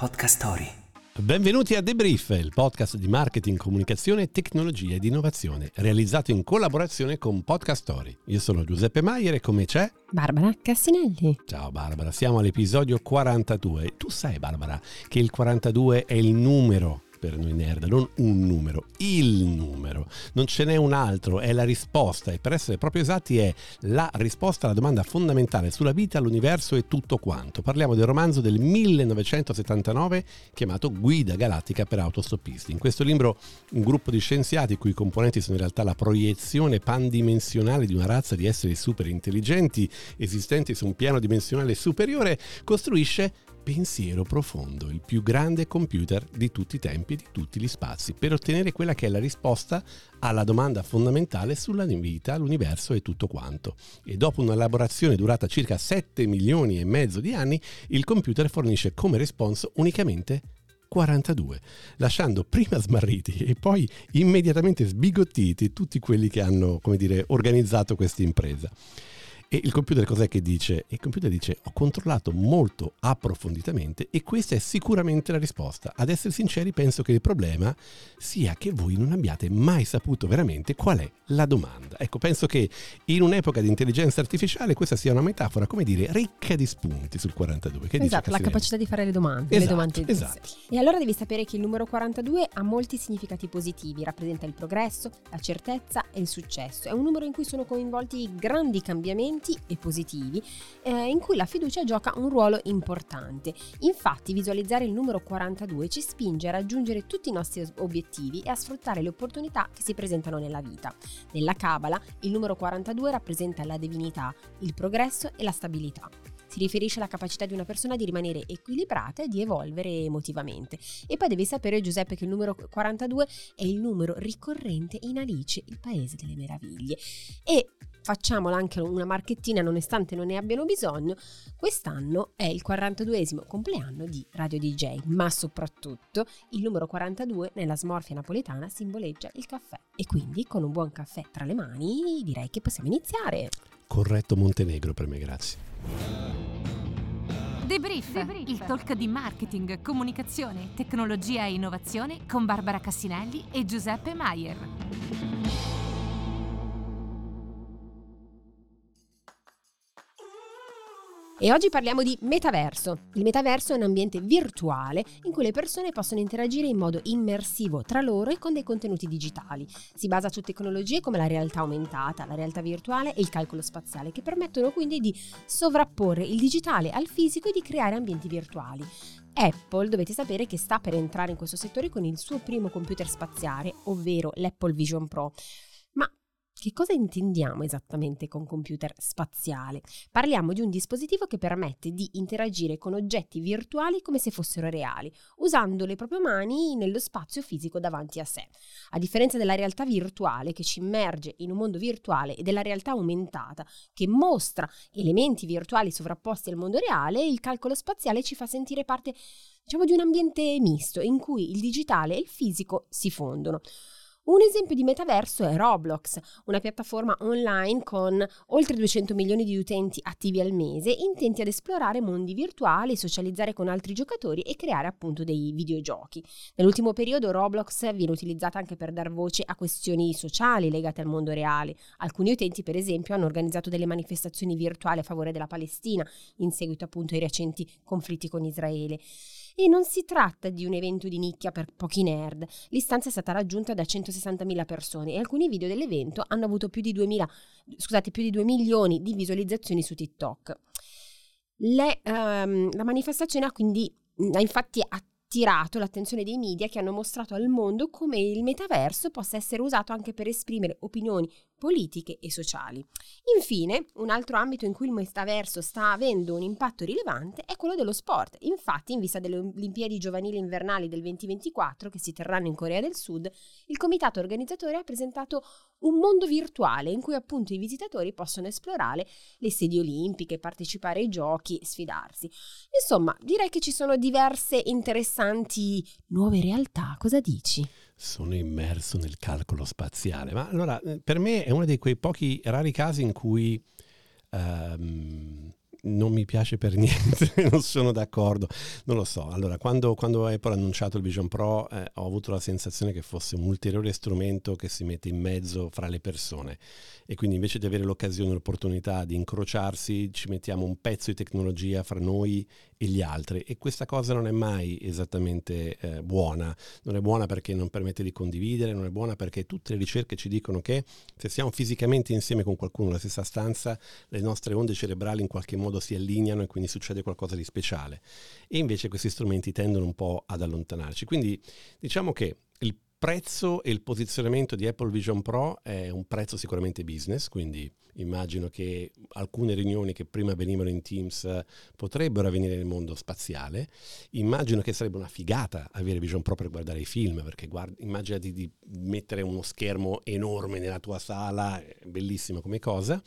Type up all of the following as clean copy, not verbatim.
Podcast Story. Benvenuti a Debrief, il podcast di marketing, comunicazione, tecnologia ed innovazione, realizzato in collaborazione con Podcast Story. Io sono Giuseppe Maier e come c'è? Barbara Cassinelli. Ciao Barbara, siamo all'episodio 42. Tu sai, Barbara, che il 42 è il numero per noi nerd, non un numero, il numero. Non ce n'è un altro, è la risposta, e per essere proprio esatti è la risposta alla domanda fondamentale sulla vita, l'universo e tutto quanto. Parliamo del romanzo del 1979 chiamato Guida Galattica per autostoppisti. In questo libro un gruppo di scienziati, i cui componenti sono in realtà la proiezione pandimensionale di una razza di esseri super intelligenti esistenti su un piano dimensionale superiore, costruisce Pensiero Profondo, il più grande computer di tutti i tempi e di tutti gli spazi, per ottenere quella che è la risposta alla domanda fondamentale sulla vita, l'universo e tutto quanto. E dopo un'elaborazione durata circa 7 milioni e mezzo di anni, il computer fornisce come response unicamente 42, lasciando prima smarriti e poi immediatamente sbigottiti tutti quelli che hanno, come dire, organizzato questa impresa. E il computer cos'è che dice? Il computer dice: ho controllato molto approfonditamente e questa è sicuramente la risposta. Ad essere sinceri, penso che il problema sia che voi non abbiate mai saputo veramente qual è la domanda. Ecco, penso che in un'epoca di intelligenza artificiale questa sia una metafora, come dire, ricca di spunti sul 42. Che esatto, dice la Cassinelli? Capacità di fare le domande. Esatto, le domande esatto. E allora devi sapere che il numero 42 ha molti significati positivi, rappresenta il progresso, la certezza e il successo. È un numero in cui sono coinvolti grandi cambiamenti e positivi, in cui la fiducia gioca un ruolo importante. Infatti visualizzare il numero 42 ci spinge a raggiungere tutti i nostri obiettivi e a sfruttare le opportunità che si presentano nella vita. Nella Cabala il numero 42 rappresenta la divinità, il progresso e la stabilità. Si riferisce alla capacità di una persona di rimanere equilibrata e di evolvere emotivamente. E poi devi sapere, Giuseppe, che il numero 42 è il numero ricorrente in Alice, il paese delle meraviglie. E facciamola anche una marchettina, nonostante non ne abbiano bisogno, quest'anno è il 42esimo compleanno di Radio DJ, ma soprattutto il numero 42 nella smorfia napoletana simboleggia il caffè. E quindi con un buon caffè tra le mani direi che possiamo iniziare. Corretto Montenegro per me, grazie. Debrief, il talk di marketing, comunicazione, tecnologia e innovazione con Barbara Cassinelli e Giuseppe Maier. E oggi parliamo di metaverso. Il metaverso è un ambiente virtuale in cui le persone possono interagire in modo immersivo tra loro e con dei contenuti digitali. Si basa su tecnologie come la realtà aumentata, la realtà virtuale e il calcolo spaziale, che permettono quindi di sovrapporre il digitale al fisico e di creare ambienti virtuali. Apple, dovete sapere che sta per entrare in questo settore con il suo primo computer spaziale, ovvero l'Apple Vision Pro. Che cosa intendiamo esattamente con computer spaziale? Parliamo di un dispositivo che permette di interagire con oggetti virtuali come se fossero reali, usando le proprie mani nello spazio fisico davanti a sé. A differenza della realtà virtuale, che ci immerge in un mondo virtuale, e della realtà aumentata, che mostra elementi virtuali sovrapposti al mondo reale, il calcolo spaziale ci fa sentire parte, diciamo, di un ambiente misto in cui il digitale e il fisico si fondono. Un esempio di metaverso è Roblox, una piattaforma online con oltre 200 milioni di utenti attivi al mese, intenti ad esplorare mondi virtuali, socializzare con altri giocatori e creare appunto dei videogiochi. Nell'ultimo periodo Roblox viene utilizzata anche per dar voce a questioni sociali legate al mondo reale. Alcuni utenti, per esempio, hanno organizzato delle manifestazioni virtuali a favore della Palestina, in seguito appunto ai recenti conflitti con Israele. E non si tratta di un evento di nicchia per pochi nerd. L'istanza è stata raggiunta da 160.000 persone e alcuni video dell'evento hanno avuto più di 2 milioni di visualizzazioni su TikTok. La manifestazione ha infatti attirato l'attenzione dei media, che hanno mostrato al mondo come il metaverso possa essere usato anche per esprimere opinioni politiche e sociali. Infine, un altro ambito in cui il metaverso sta avendo un impatto rilevante è quello dello sport. Infatti, in vista delle Olimpiadi Giovanili Invernali del 2024, che si terranno in Corea del Sud, il comitato organizzatore ha presentato un mondo virtuale in cui appunto i visitatori possono esplorare le sedi olimpiche, partecipare ai giochi, sfidarsi. Insomma, direi che ci sono diverse interessanti nuove realtà. Cosa dici? Sono immerso nel calcolo spaziale, ma allora per me è uno di quei pochi rari casi in cui non mi piace per niente, non sono d'accordo, non lo so. Allora, quando Apple ha annunciato il Vision Pro ho avuto la sensazione che fosse un ulteriore strumento che si mette in mezzo fra le persone, e quindi invece di avere l'occasione e l'opportunità di incrociarsi ci mettiamo un pezzo di tecnologia fra noi e gli altri, e questa cosa non è mai esattamente buona. Non è buona perché non permette di condividere, non è buona perché tutte le ricerche ci dicono che se siamo fisicamente insieme con qualcuno nella stessa stanza, le nostre onde cerebrali in qualche modo si allineano e quindi succede qualcosa di speciale, e invece questi strumenti tendono un po' ad allontanarci. Quindi diciamo che il prezzo e il posizionamento di Apple Vision Pro è un prezzo sicuramente business, quindi immagino che alcune riunioni che prima venivano in Teams potrebbero avvenire nel mondo spaziale. Immagino che sarebbe una figata avere Vision Pro per guardare i film, perché immagina di mettere uno schermo enorme nella tua sala, è bellissima come cosa.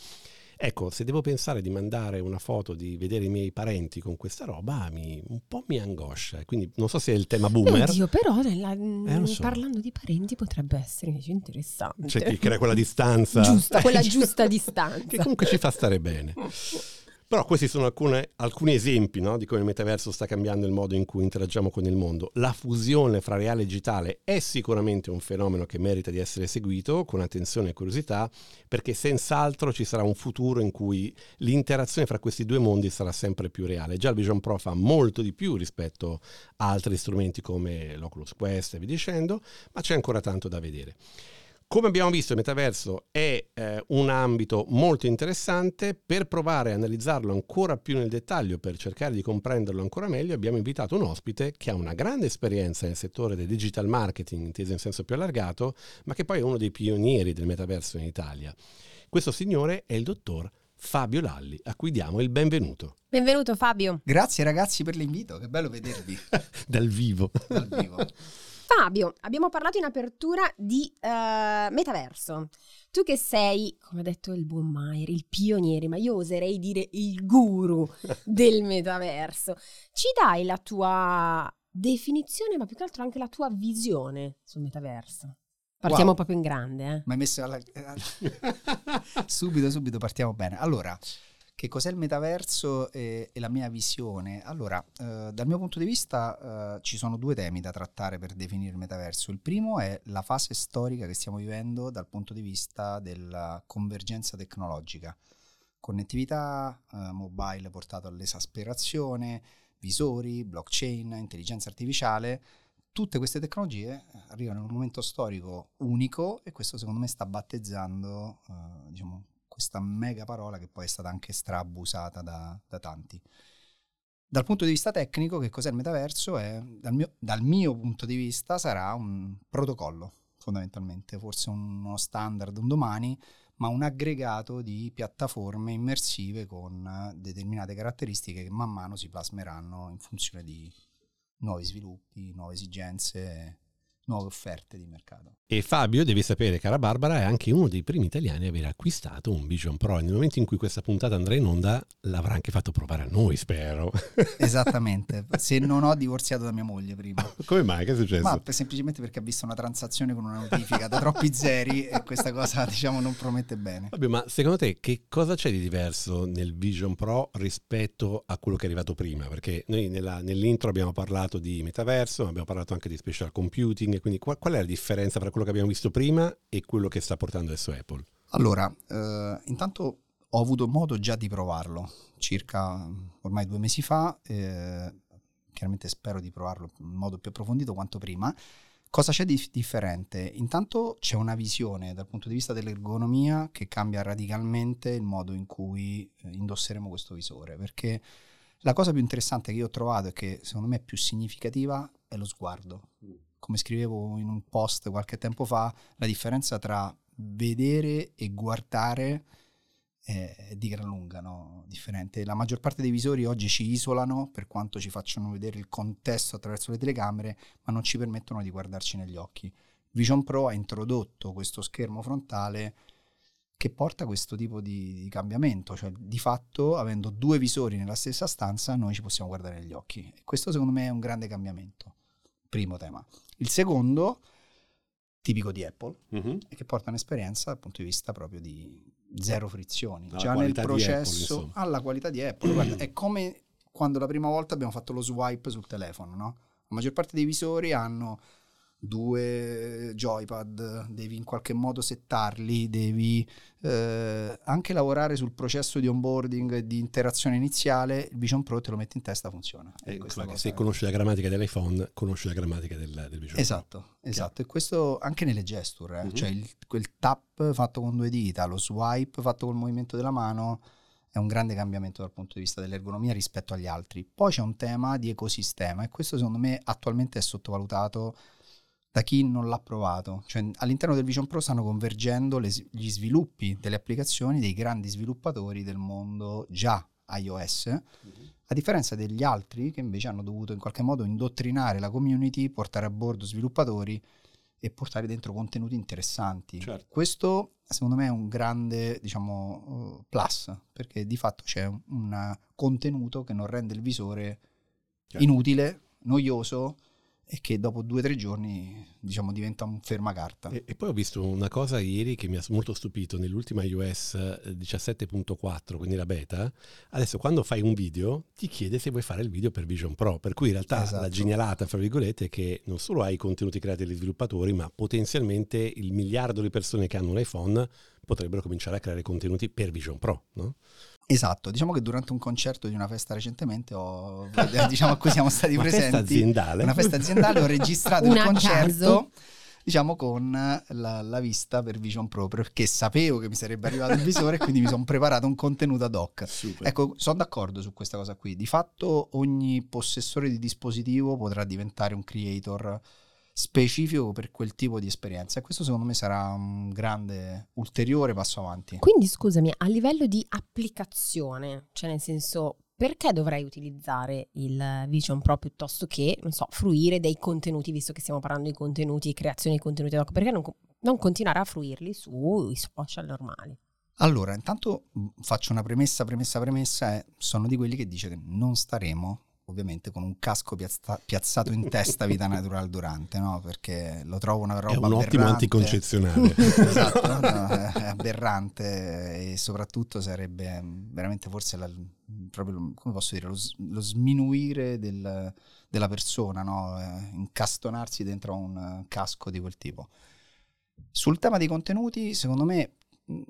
Ecco, se devo pensare di mandare una foto, di vedere i miei parenti con questa roba, un po' mi angoscia. Quindi non so se è il tema boomer. Oddio, però parlando di parenti potrebbe essere invece interessante. C'è chi crea quella distanza. Giusta, quella giusta distanza. Che comunque ci fa stare bene. Però questi sono alcuni esempi, no, di come il metaverso sta cambiando il modo in cui interagiamo con il mondo. La fusione fra reale e digitale è sicuramente un fenomeno che merita di essere seguito con attenzione e curiosità, perché senz'altro ci sarà un futuro in cui l'interazione fra questi due mondi sarà sempre più reale. Già il Vision Pro fa molto di più rispetto a altri strumenti come l'Oculus Quest e via dicendo, ma c'è ancora tanto da vedere. Come abbiamo visto, il metaverso è un ambito molto interessante. Per provare a analizzarlo ancora più nel dettaglio, per cercare di comprenderlo ancora meglio, abbiamo invitato un ospite che ha una grande esperienza nel settore del digital marketing, inteso in senso più allargato, ma che poi è uno dei pionieri del metaverso in Italia. Questo signore è il dottor Fabio Lalli, a cui diamo il benvenuto. Benvenuto Fabio. Grazie ragazzi per l'invito, che bello vedervi. Dal vivo. Dal vivo. Fabio, abbiamo parlato in apertura di metaverso. Tu che sei, come ha detto il buon Maier, il pioniere, ma io oserei dire il guru del metaverso. Ci dai la tua definizione, ma più che altro anche la tua visione sul metaverso? Partiamo proprio in grande. Mi hai messo subito partiamo bene. Allora, che cos'è il metaverso e la mia visione? Allora, dal mio punto di vista ci sono due temi da trattare per definire il metaverso. Il primo è la fase storica che stiamo vivendo dal punto di vista della convergenza tecnologica. Connettività, mobile portato all'esasperazione, visori, blockchain, intelligenza artificiale. Tutte queste tecnologie arrivano in un momento storico unico, e questo secondo me sta battezzando, questa mega parola che poi è stata anche strabusata da tanti. Dal punto di vista tecnico, che cos'è il metaverso? Dal mio punto di vista sarà un protocollo, fondamentalmente, forse uno standard un domani, ma un aggregato di piattaforme immersive con determinate caratteristiche che man mano si plasmeranno in funzione di nuovi sviluppi, nuove esigenze, nuove offerte di mercato. E Fabio, devi sapere, cara Barbara, è anche uno dei primi italiani a aver acquistato un Vision Pro. Nel momento in cui questa puntata andrà in onda, l'avrà anche fatto provare a noi, spero. Esattamente, se non ho divorziato da mia moglie prima. Come mai? Che è successo? Ma semplicemente perché ha visto una transazione con una notifica da troppi zeri, e questa cosa non promette bene. Fabio, ma secondo te che cosa c'è di diverso nel Vision Pro rispetto a quello che è arrivato prima? Perché noi nell'intro abbiamo parlato di metaverso, abbiamo parlato anche di special computing, e quindi qual è la differenza tra quello che abbiamo visto prima e quello che sta portando adesso Apple? Allora, intanto ho avuto modo già di provarlo circa ormai 2 mesi fa, chiaramente spero di provarlo in modo più approfondito quanto prima. Cosa c'è di differente? Intanto c'è una visione dal punto di vista dell'ergonomia che cambia radicalmente il modo in cui indosseremo questo visore, perché la cosa più interessante che io ho trovato e che secondo me è più significativa è lo sguardo. Come scrivevo in un post qualche tempo fa, la differenza tra vedere e guardare è di gran lunga, no? Differente. La maggior parte dei visori oggi ci isolano, per quanto ci facciano vedere il contesto attraverso le telecamere, ma non ci permettono di guardarci negli occhi. Vision Pro ha introdotto questo schermo frontale che porta questo tipo di cambiamento, cioè di fatto avendo due visori nella stessa stanza noi ci possiamo guardare negli occhi. E questo secondo me è un grande cambiamento, primo tema. Il secondo, tipico di Apple, è che porta un'esperienza dal punto di vista proprio di zero frizioni, già nel processo, Apple, alla qualità di Apple. Guarda, è come quando la prima volta abbiamo fatto lo swipe sul telefono, no? La maggior parte dei visori hanno due joypad, devi in qualche modo settarli, devi anche lavorare sul processo di onboarding e di interazione iniziale. Il Vision Pro te lo metti in testa, funziona. Se conosci la grammatica dell'iPhone, conosci la grammatica del Vision Pro. Esatto. E questo anche nelle gesture, cioè quel tap fatto con due dita, lo swipe fatto col movimento della mano, è un grande cambiamento dal punto di vista dell'ergonomia rispetto agli altri. Poi c'è un tema di ecosistema e questo secondo me attualmente è sottovalutato da chi non l'ha provato. Cioè, all'interno del Vision Pro stanno convergendo gli sviluppi delle applicazioni dei grandi sviluppatori del mondo già iOS, a differenza degli altri che invece hanno dovuto in qualche modo indottrinare la community, portare a bordo sviluppatori e portare dentro contenuti interessanti. Certo. Questo secondo me è un grande, diciamo, plus, perché di fatto c'è un contenuto che non rende il visore inutile, noioso, e che dopo 2 o 3 giorni, diciamo, diventa un fermacarta. E poi ho visto una cosa ieri che mi ha molto stupito nell'ultima iOS 17.4, quindi la beta. Adesso quando fai un video ti chiede se vuoi fare il video per Vision Pro, per cui in realtà la genialata, fra virgolette, è che non solo hai i contenuti creati dagli sviluppatori, ma potenzialmente il miliardo di persone che hanno un iPhone potrebbero cominciare a creare contenuti per Vision Pro, no? Esatto, diciamo che durante un concerto di una festa recentemente diciamo a cui siamo stati presenti, una festa aziendale, ho registrato il concerto, diciamo, con la vista per Vision Pro, perché sapevo che mi sarebbe arrivato il visore e quindi mi sono preparato un contenuto ad hoc. Super. Ecco, sono d'accordo su questa cosa qui. Di fatto ogni possessore di dispositivo potrà diventare un creator specifico per quel tipo di esperienza, e questo secondo me sarà un grande ulteriore passo avanti. Quindi scusami, a livello di applicazione, cioè nel senso, perché dovrei utilizzare il Vision Pro piuttosto che, non so, fruire dei contenuti, visto che stiamo parlando di contenuti, creazione di contenuti, perché non continuare a fruirli sui social normali? Allora, intanto faccio una premessa, sono di quelli che dice che non staremo ovviamente con un casco piazzato in testa vita natural durante, no? Perché lo trovo una roba aberrante. È un ottimo anticoncezionale. Esatto, no? È aberrante, e soprattutto sarebbe veramente forse proprio, come posso dire, lo sminuire della persona, no? Incastonarsi dentro un casco di quel tipo. Sul tema dei contenuti, secondo me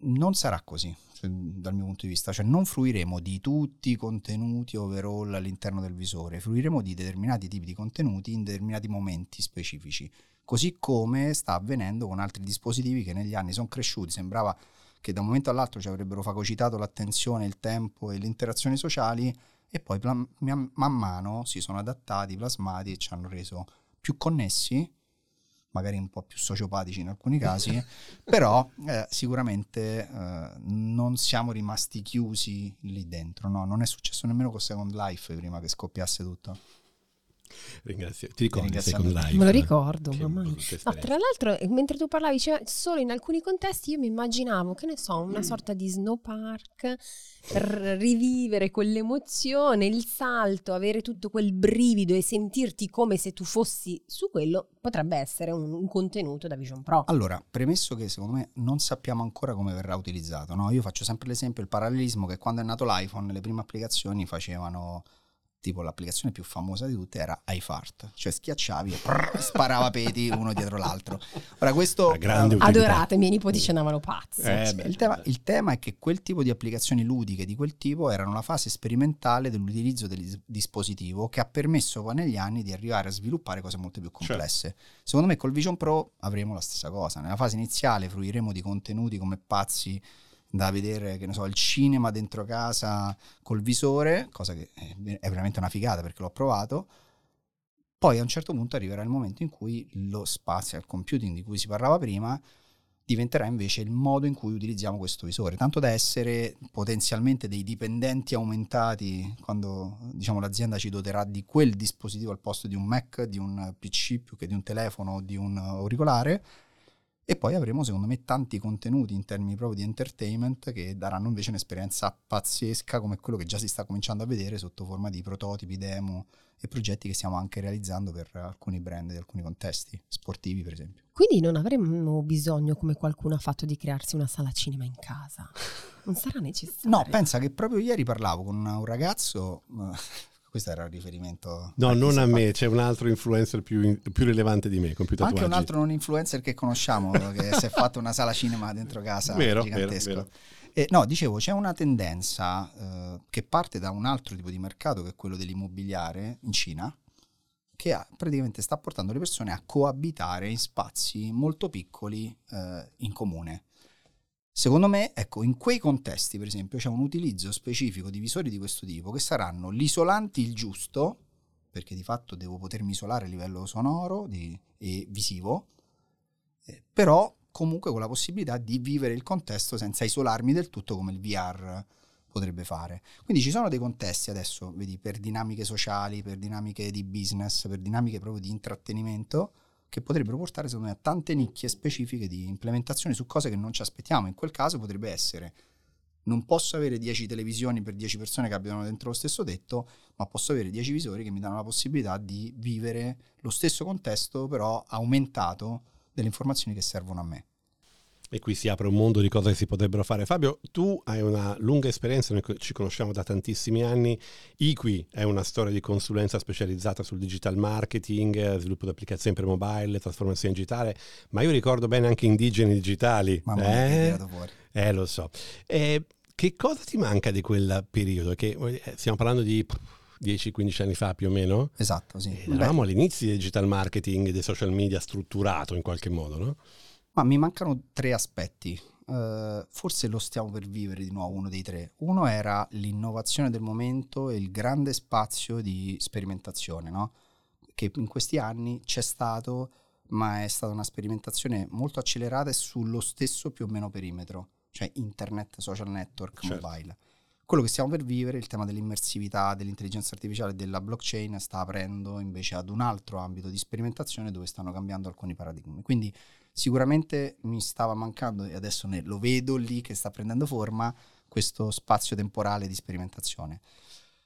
non sarà così, cioè, dal mio punto di vista, cioè non fruiremo di tutti i contenuti overall all'interno del visore, fruiremo di determinati tipi di contenuti in determinati momenti specifici, così come sta avvenendo con altri dispositivi che negli anni sono cresciuti, sembrava che da un momento all'altro ci avrebbero fagocitato l'attenzione, il tempo e le interazioni sociali, e poi man mano si sono adattati, plasmati e ci hanno reso più connessi, magari un po' più sociopatici in alcuni casi, però sicuramente non siamo rimasti chiusi lì dentro, no? Non è successo nemmeno con Second Life prima che scoppiasse tutto. Ringrazio. Ti ricordi Second Life? Me lo ricordo, mamma mia. No, tra l'altro, mentre tu parlavi, cioè, solo in alcuni contesti io mi immaginavo, che ne so, una sorta di snow park per rivivere quell'emozione, il salto, avere tutto quel brivido e sentirti come se tu fossi su quello. Potrebbe essere un contenuto da Vision Pro. Allora, premesso che secondo me non sappiamo ancora come verrà utilizzato, no? Io faccio sempre l'esempio, il parallelismo, che quando è nato l'iPhone le prime applicazioni facevano, tipo l'applicazione più famosa di tutte era iFart, cioè schiacciavi e sparava peti uno dietro l'altro. Ora questo adorate, i miei nipoti ci andavano pazzi. Il tema è che quel tipo di applicazioni ludiche di quel tipo erano la fase sperimentale dell'utilizzo del dispositivo, che ha permesso poi negli anni di arrivare a sviluppare cose molto più complesse. Certo. Secondo me col Vision Pro avremo la stessa cosa. Nella fase iniziale fruiremo di contenuti come pazzi, da vedere, che ne so, il cinema dentro casa col visore, cosa che è veramente una figata perché l'ho provato. Poi a un certo punto arriverà il momento in cui lo spazio al computing di cui si parlava prima diventerà invece il modo in cui utilizziamo questo visore, tanto da essere potenzialmente dei dipendenti aumentati quando, diciamo, l'azienda ci doterà di quel dispositivo al posto di un Mac, di un PC più che di un telefono o di un auricolare. E poi avremo, secondo me, tanti contenuti in termini proprio di entertainment che daranno invece un'esperienza pazzesca, come quello che già si sta cominciando a vedere sotto forma di prototipi, demo e progetti che stiamo anche realizzando per alcuni brand di alcuni contesti sportivi, per esempio. Quindi non avremmo bisogno, come qualcuno ha fatto, di crearsi una sala cinema in casa. Non sarà necessario. No, pensa che proprio ieri parlavo con un ragazzo... Questo era il riferimento. No, non a me, c'è un altro influencer più rilevante di me, con più tatuaggi. Anche un altro non influencer che conosciamo, che si è fatto una sala cinema dentro casa, gigantesca. No, dicevo, c'è una tendenza che parte da un altro tipo di mercato, che è quello dell'immobiliare in Cina, che praticamente sta portando le persone a coabitare in spazi molto piccoli in comune. Secondo me, ecco, in quei contesti, per esempio, c'è un utilizzo specifico di visori di questo tipo che saranno l'isolante il giusto, perché di fatto devo potermi isolare a livello sonoro e visivo, però comunque con la possibilità di vivere il contesto senza isolarmi del tutto come il VR potrebbe fare. Quindi ci sono dei contesti adesso, vedi, per dinamiche sociali, per dinamiche di business, per dinamiche proprio di intrattenimento, che potrebbero portare, secondo me, a tante nicchie specifiche di implementazione su cose che non ci aspettiamo. In quel caso potrebbe essere: non posso avere 10 televisioni per 10 persone che abitano dentro lo stesso tetto, ma posso avere 10 visori che mi danno la possibilità di vivere lo stesso contesto, però aumentato delle informazioni che servono a me. E qui si apre un mondo di cose che si potrebbero fare. Fabio, tu hai una lunga esperienza, noi ci conosciamo da tantissimi anni. IQI è una storia di consulenza specializzata sul digital marketing, sviluppo di applicazioni per mobile, trasformazione digitale, ma io ricordo bene anche Indigeni Digitali. Mamma mia, che tirato fuori. Lo so. Che cosa ti manca di quel periodo? Che stiamo parlando di 10-15 anni fa più o meno? Esatto, sì. Eravamo all'inizio del digital marketing e dei social media strutturato in qualche modo, no? Ma mi mancano 3 aspetti, forse lo stiamo per vivere di nuovo uno dei 3. Uno era l'innovazione del momento e il grande spazio di sperimentazione, no? Che in questi anni c'è stato, ma è stata una sperimentazione molto accelerata e sullo stesso più o meno perimetro, cioè internet, social network, certo, mobile. Quello che stiamo per vivere, il tema dell'immersività, dell'intelligenza artificiale e della blockchain, sta aprendo invece ad un altro ambito di sperimentazione dove stanno cambiando alcuni paradigmi. Quindi sicuramente mi stava mancando, e adesso lo vedo lì che sta prendendo forma, questo spazio temporale di sperimentazione.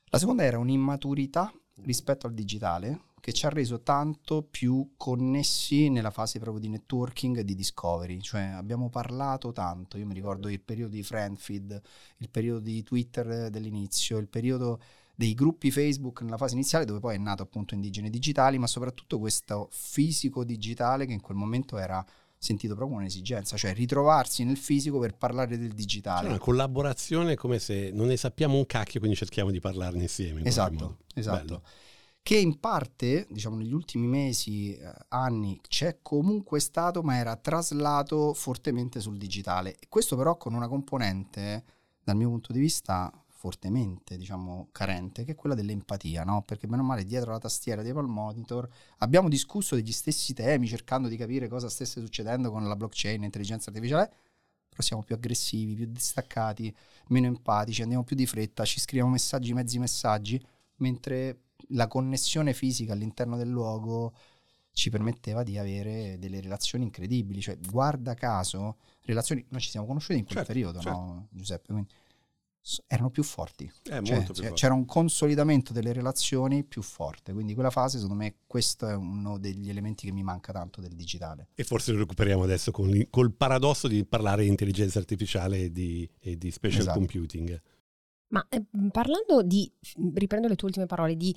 La seconda era un'immaturità rispetto al digitale che ci ha reso tanto più connessi nella fase proprio di networking e di discovery, cioè abbiamo parlato tanto. Io mi ricordo il periodo di Friendfeed, il periodo di Twitter dell'inizio, il periodo dei gruppi Facebook nella fase iniziale, dove poi è nato appunto Indigeni Digitali, ma soprattutto questo fisico digitale che in quel momento era sentito proprio un'esigenza, cioè ritrovarsi nel fisico per parlare del digitale. C'è una collaborazione come se non ne sappiamo un cacchio, quindi cerchiamo di parlarne insieme. Esatto. Bello. Che in parte, diciamo, negli ultimi mesi, anni, c'è comunque stato, ma era traslato fortemente sul digitale. E questo però con una componente, dal mio punto di vista, fortemente, diciamo, carente, che è quella dell'empatia, no? Perché meno male dietro la tastiera di Apple Monitor abbiamo discusso degli stessi temi, cercando di capire cosa stesse succedendo con la blockchain, l'intelligenza artificiale, però siamo più aggressivi, più distaccati, meno empatici, andiamo più di fretta, ci scriviamo messaggi, mezzi messaggi, mentre la connessione fisica all'interno del luogo ci permetteva di avere delle relazioni incredibili, cioè guarda caso relazioni, noi ci siamo conosciuti in quel periodo, certo, no, Giuseppe? Quindi erano più forti, forti, c'era un consolidamento delle relazioni più forte, quindi quella fase, secondo me, questo è uno degli elementi che mi manca tanto del digitale. E forse lo recuperiamo adesso col paradosso di parlare di intelligenza artificiale e di special computing. Ma parlando di, riprendo le tue ultime parole, di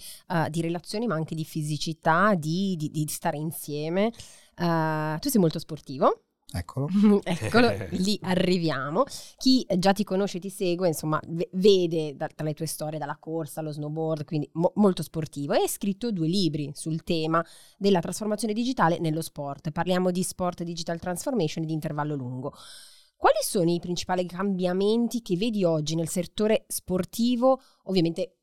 relazioni, ma anche di fisicità, di stare insieme, tu sei molto sportivo. Eccolo, lì arriviamo. Chi già ti conosce, ti segue, insomma, vede dalle tue storie, dalla corsa allo snowboard, quindi molto sportivo, e hai scritto 2 libri sul tema della trasformazione digitale nello sport. Parliamo di sport digital transformation e di intervallo lungo. Quali sono i principali cambiamenti che vedi oggi nel settore sportivo, ovviamente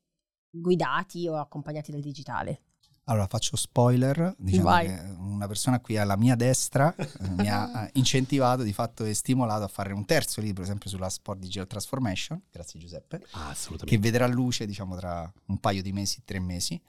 guidati o accompagnati dal digitale? Allora, faccio spoiler, diciamo. Vai. Che una persona qui alla mia destra mi ha incentivato di fatto e stimolato a fare un terzo libro, sempre sulla sport digital transformation, grazie Giuseppe, assolutamente, che vedrà luce diciamo tra un paio di mesi, 3 mesi,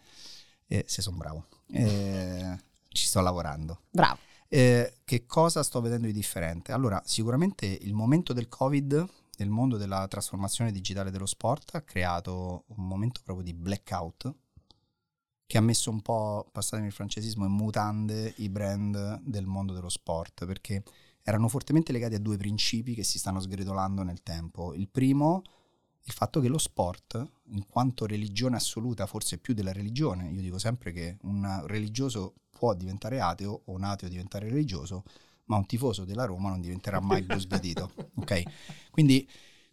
se sono bravo, ci sto lavorando. Bravo. Che cosa sto vedendo di differente? Allora, sicuramente il momento del Covid nel mondo della trasformazione digitale dello sport ha creato un momento proprio di blackout che ha messo un po', passatemi il francesismo, in mutande i brand del mondo dello sport, perché erano fortemente legati a 2 principi che si stanno sgretolando nel tempo. Il primo, il fatto che lo sport, in quanto religione assoluta, forse più della religione, io dico sempre che un religioso può diventare ateo o un ateo diventare religioso, ma un tifoso della Roma non diventerà mai più sbiadito. Okay? Quindi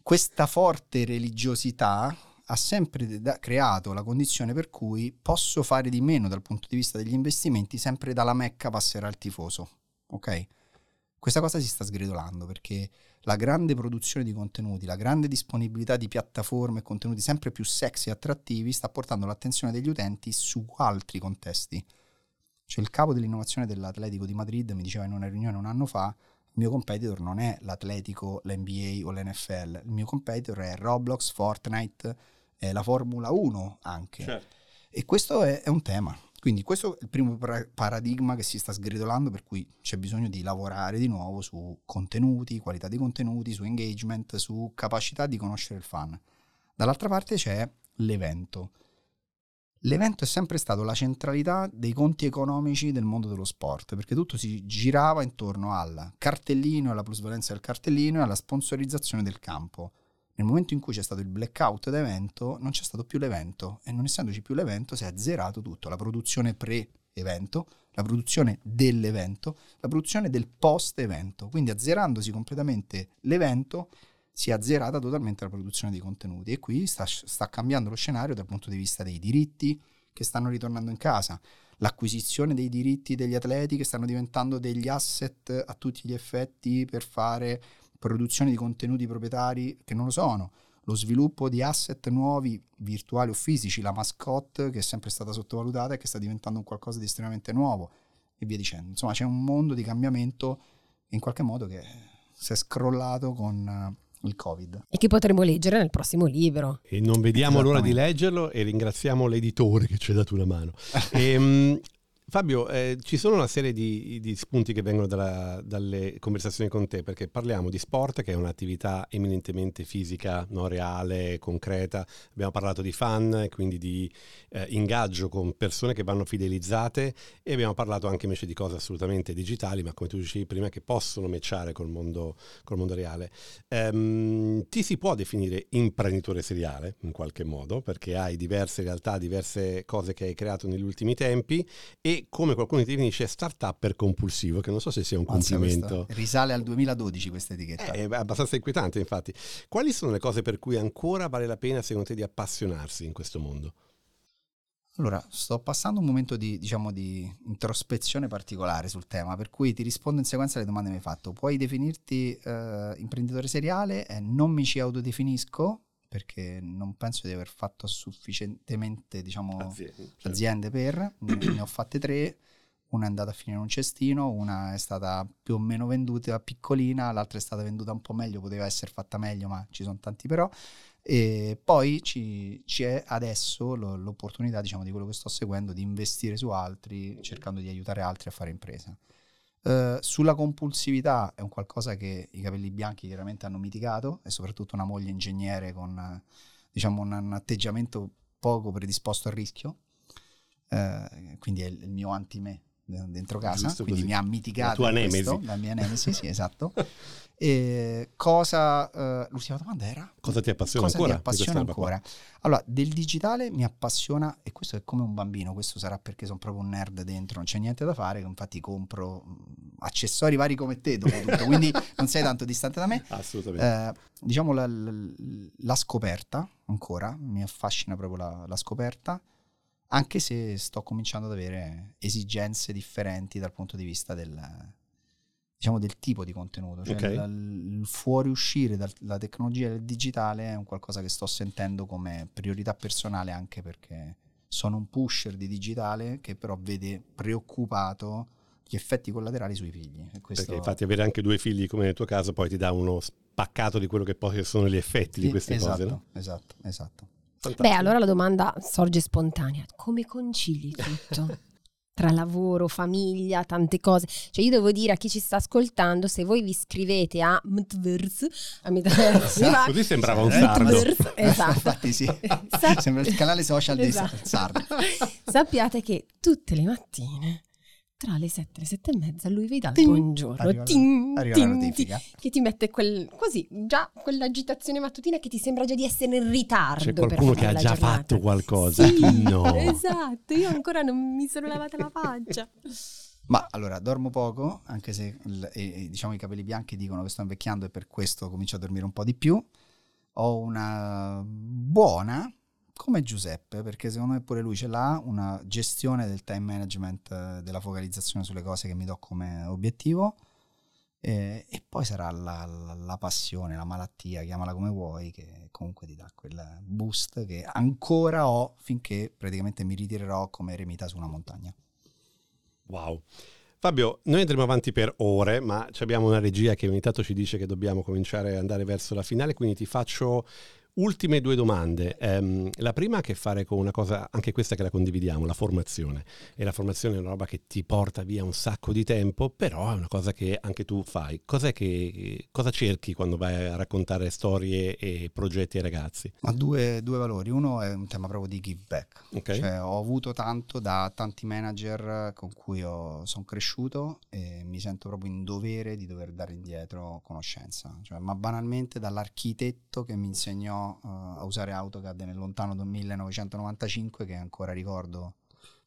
questa forte religiosità ha sempre creato la condizione per cui posso fare di meno dal punto di vista degli investimenti, sempre dalla Mecca passerà al tifoso. Okay? Questa cosa si sta sgretolando, perché la grande produzione di contenuti, la grande disponibilità di piattaforme e contenuti sempre più sexy e attrattivi sta portando l'attenzione degli utenti su altri contesti. Cioè il capo dell'innovazione dell'Atletico di Madrid mi diceva in una riunione un anno fa: il mio competitor non è l'Atletico, l'NBA o l'NFL, il mio competitor è Roblox, Fortnite, la Formula 1 anche. Certo. E questo è un tema. Quindi questo è il primo paradigma che si sta sgretolando, per cui c'è bisogno di lavorare di nuovo su contenuti, qualità dei contenuti, su engagement, su capacità di conoscere il fan. Dall'altra parte c'è l'evento. L'evento è sempre stato la centralità dei conti economici del mondo dello sport, perché tutto si girava intorno al cartellino, alla plusvalenza del cartellino e alla sponsorizzazione del campo. Nel momento in cui c'è stato il blackout d'evento, non c'è stato più l'evento, e non essendoci più l'evento si è azzerato tutto: la produzione pre-evento, la produzione dell'evento, la produzione del post-evento. Quindi azzerandosi completamente l'evento si è azzerata totalmente la produzione dei contenuti, e qui sta cambiando lo scenario dal punto di vista dei diritti che stanno ritornando in casa, l'acquisizione dei diritti degli atleti che stanno diventando degli asset a tutti gli effetti per fare produzione di contenuti proprietari che non lo sono, lo sviluppo di asset nuovi, virtuali o fisici, la mascotte che è sempre stata sottovalutata e che sta diventando un qualcosa di estremamente nuovo, e via dicendo. Insomma, c'è un mondo di cambiamento in qualche modo che si è scrollato con il Covid, e che potremo leggere nel prossimo libro, e non vediamo l'ora di leggerlo, e ringraziamo l'editore che ci ha dato una mano. Fabio, ci sono una serie di spunti che vengono dalle conversazioni con te, perché parliamo di sport, che è un'attività eminentemente fisica, no, reale, concreta. Abbiamo parlato di fan, quindi di ingaggio con persone che vanno fidelizzate, e abbiamo parlato anche invece di cose assolutamente digitali, ma come tu dicevi prima, che possono matchare col mondo reale. Ti si può definire imprenditore seriale in qualche modo, perché hai diverse realtà, diverse cose che hai creato negli ultimi tempi, e come qualcuno ti definisce, start-upper compulsivo, che non so se sia un complimento. Risale al 2012 questa etichetta. È abbastanza inquietante, infatti. Quali sono le cose per cui ancora vale la pena, secondo te, di appassionarsi in questo mondo? Allora, sto passando un momento di introspezione particolare sul tema, per cui ti rispondo in sequenza alle domande che mi hai fatto. Puoi definirti imprenditore seriale? Non mi ci autodefinisco, perché non penso di aver fatto sufficientemente aziende per, ne ho fatte 3, una è andata a finire in un cestino, una è stata più o meno venduta piccolina, l'altra è stata venduta un po' meglio, poteva essere fatta meglio, ma ci sono tanti però, e poi c'è adesso l'opportunità di quello che sto seguendo, di investire su altri, cercando di aiutare altri a fare impresa. Sulla compulsività è un qualcosa che i capelli bianchi chiaramente hanno mitigato, e soprattutto una moglie ingegnere con un atteggiamento poco predisposto al rischio, quindi è il mio anti-me dentro casa. Giusto, quindi così. Mi ha mitigato la mia nemesi, sì, esatto. E l'ultima domanda era? Cosa ti appassiona ancora? Allora, del digitale mi appassiona, e questo è come un bambino, questo sarà perché sono proprio un nerd dentro, non c'è niente da fare, infatti compro accessori vari come te dopo tutto, quindi non sei tanto distante da me. Assolutamente. La scoperta ancora, mi affascina proprio la scoperta, anche se sto cominciando ad avere esigenze differenti dal punto di vista del tipo di contenuto, cioè okay. Il fuoriuscire dalla tecnologia del digitale è un qualcosa che sto sentendo come priorità personale, anche perché sono un pusher di digitale che però vede preoccupato gli effetti collaterali sui figli. E questo... Perché infatti avere anche 2 figli come nel tuo caso poi ti dà uno spaccato di quello che poi sono gli effetti di queste cose, no? Esatto. Fantastico. Beh, allora la domanda sorge spontanea: come concili tutto? Tra lavoro, famiglia, tante cose. Cioè io devo dire a chi ci sta ascoltando, se voi vi iscrivete a Mtverse, a Mtverse, così sembrava un sardo. Esatto. Infatti sì, sembra il canale social dei sardi. Sappiate che tutte le mattine tra le 7 e le 7 e mezza lui vi dà il buongiorno, arriva la notifica che ti mette quell'agitazione mattutina che ti sembra già di essere in ritardo. C'è qualcuno che ha già fatto qualcosa. Sì, no, esatto, io ancora non mi sono lavata la faccia. Ma allora dormo poco, anche se diciamo i capelli bianchi dicono che sto invecchiando e per questo comincio a dormire un po' di più. Ho una buona, come Giuseppe, perché secondo me pure lui ce l'ha, una gestione del time management, della focalizzazione sulle cose che mi do come obiettivo, e poi sarà la passione, la malattia, chiamala come vuoi, che comunque ti dà quel boost che ancora ho finché praticamente mi ritirerò come eremita su una montagna. Wow. Fabio, noi andremo avanti per ore, ma abbiamo una regia che ogni tanto ci dice che dobbiamo cominciare ad andare verso la finale, quindi ti faccio ultime 2 domande. La prima ha a che fare con una cosa, anche questa che la condividiamo, la formazione. E la formazione è una roba che ti porta via un sacco di tempo, però è una cosa che anche tu fai. Cosa cerchi quando vai a raccontare storie e progetti ai ragazzi? Ma due valori. Uno è un tema proprio di give back. Okay. Cioè, ho avuto tanto da tanti manager con cui sono cresciuto e mi sento proprio in dovere di dover dare indietro conoscenza. Cioè, ma banalmente dall'architetto che mi insegnò a usare AutoCAD nel lontano 1995, che ancora ricordo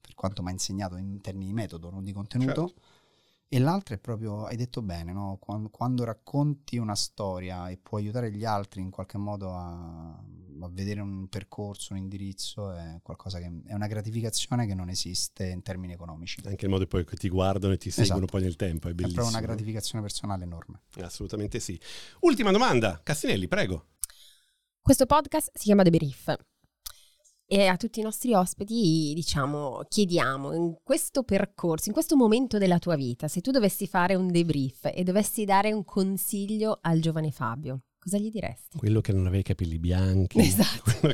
per quanto mi ha insegnato in termini di metodo, non di contenuto. Certo. E l'altra è proprio, hai detto bene, no? Quando racconti una storia e puoi aiutare gli altri in qualche modo a vedere un percorso, un indirizzo, è qualcosa che è una gratificazione che non esiste in termini economici. Anche il modo poi che ti guardano e ti seguono, esatto, poi nel tempo, è bellissimo. È proprio una gratificazione personale enorme. Assolutamente sì. Ultima domanda, Cassinelli, prego. Questo podcast si chiama The Brief e a tutti i nostri ospiti, diciamo, chiediamo, in questo percorso, in questo momento della tua vita, se tu dovessi fare un debrief e dovessi dare un consiglio al giovane Fabio, cosa gli diresti? Quello che non aveva i capelli bianchi. Esatto.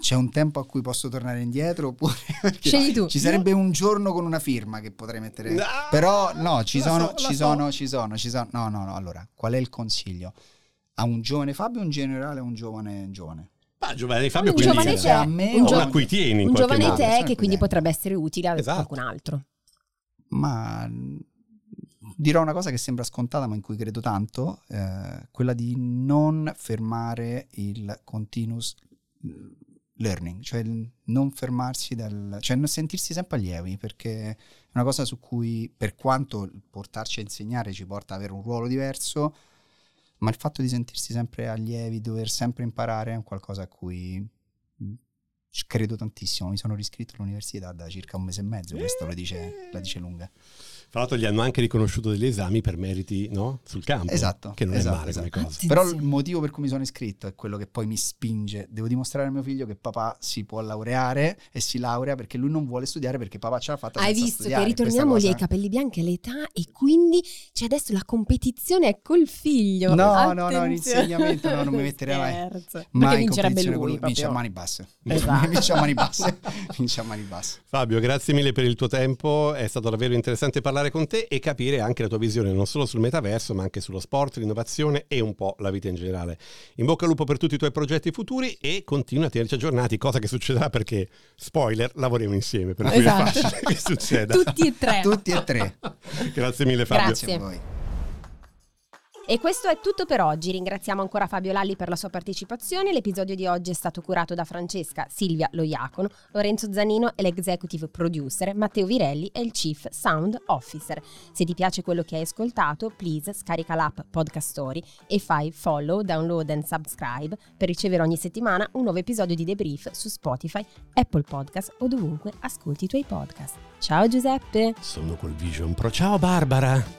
C'è un tempo a cui posso tornare indietro oppure... Scegli tu. Ci sarebbe un giorno con una firma che potrei mettere... No, però no, ci sono. No, allora, qual è il consiglio? A un giovane Fabio, in generale, a un giovane? Ma giovane Fabio, quindi a me o a cui tieni in qualche modo. Un giovane te che quindi potrebbe essere utile a qualcun altro. Ma dirò una cosa che sembra scontata ma in cui credo tanto, quella di non fermare il continuous learning, cioè non fermarsi cioè non sentirsi sempre allievi, perché è una cosa su cui, per quanto portarci a insegnare ci porta ad avere un ruolo diverso, ma il fatto di sentirsi sempre allievi, dover sempre imparare, è qualcosa a cui credo tantissimo. Mi sono riscritto all'università da circa 1 mese e mezzo, questo la dice lunga. Fra l'altro gli hanno anche riconosciuto degli esami per meriti, no? Sul campo, esatto, che non è male come cosa. Attenzione. Però il motivo per cui mi sono iscritto è quello che poi mi spinge. Devo dimostrare a mio figlio che papà si può laureare e si laurea perché lui non vuole studiare, perché papà ce l'ha fatta senza studiare. Hai visto che ritorniamo lì ai capelli bianchi, all'età, e quindi c'è adesso la competizione è col figlio. No, attenzione. No, l'insegnamento non mi metterei mai in competizione con lui. Vince a mani basse. Esatto. Vince a mani basse. Fabio, grazie mille per il tuo tempo, è stato davvero interessante parlare con te e capire anche la tua visione non solo sul metaverso ma anche sullo sport, l'innovazione e un po' la vita in generale. In bocca al lupo per tutti i tuoi progetti futuri e continua a tenerci aggiornati, cosa che succederà perché, spoiler, lavoriamo insieme, per cui è facile che succeda. Tutti e tre. Grazie mille Fabio. Grazie a voi. E questo è tutto per oggi. Ringraziamo ancora Fabio Lalli per la sua partecipazione. L'episodio di oggi è stato curato da Francesca, Silvia Loiacono, Lorenzo Zanino è l'executive producer, Matteo Virelli è il chief sound officer. Se ti piace quello che hai ascoltato, please scarica l'app Podcast Story e fai follow, download and subscribe per ricevere ogni settimana un nuovo episodio di The Brief su Spotify, Apple Podcast o dovunque ascolti i tuoi podcast. Ciao Giuseppe! Sono col Vision Pro. Ciao Barbara!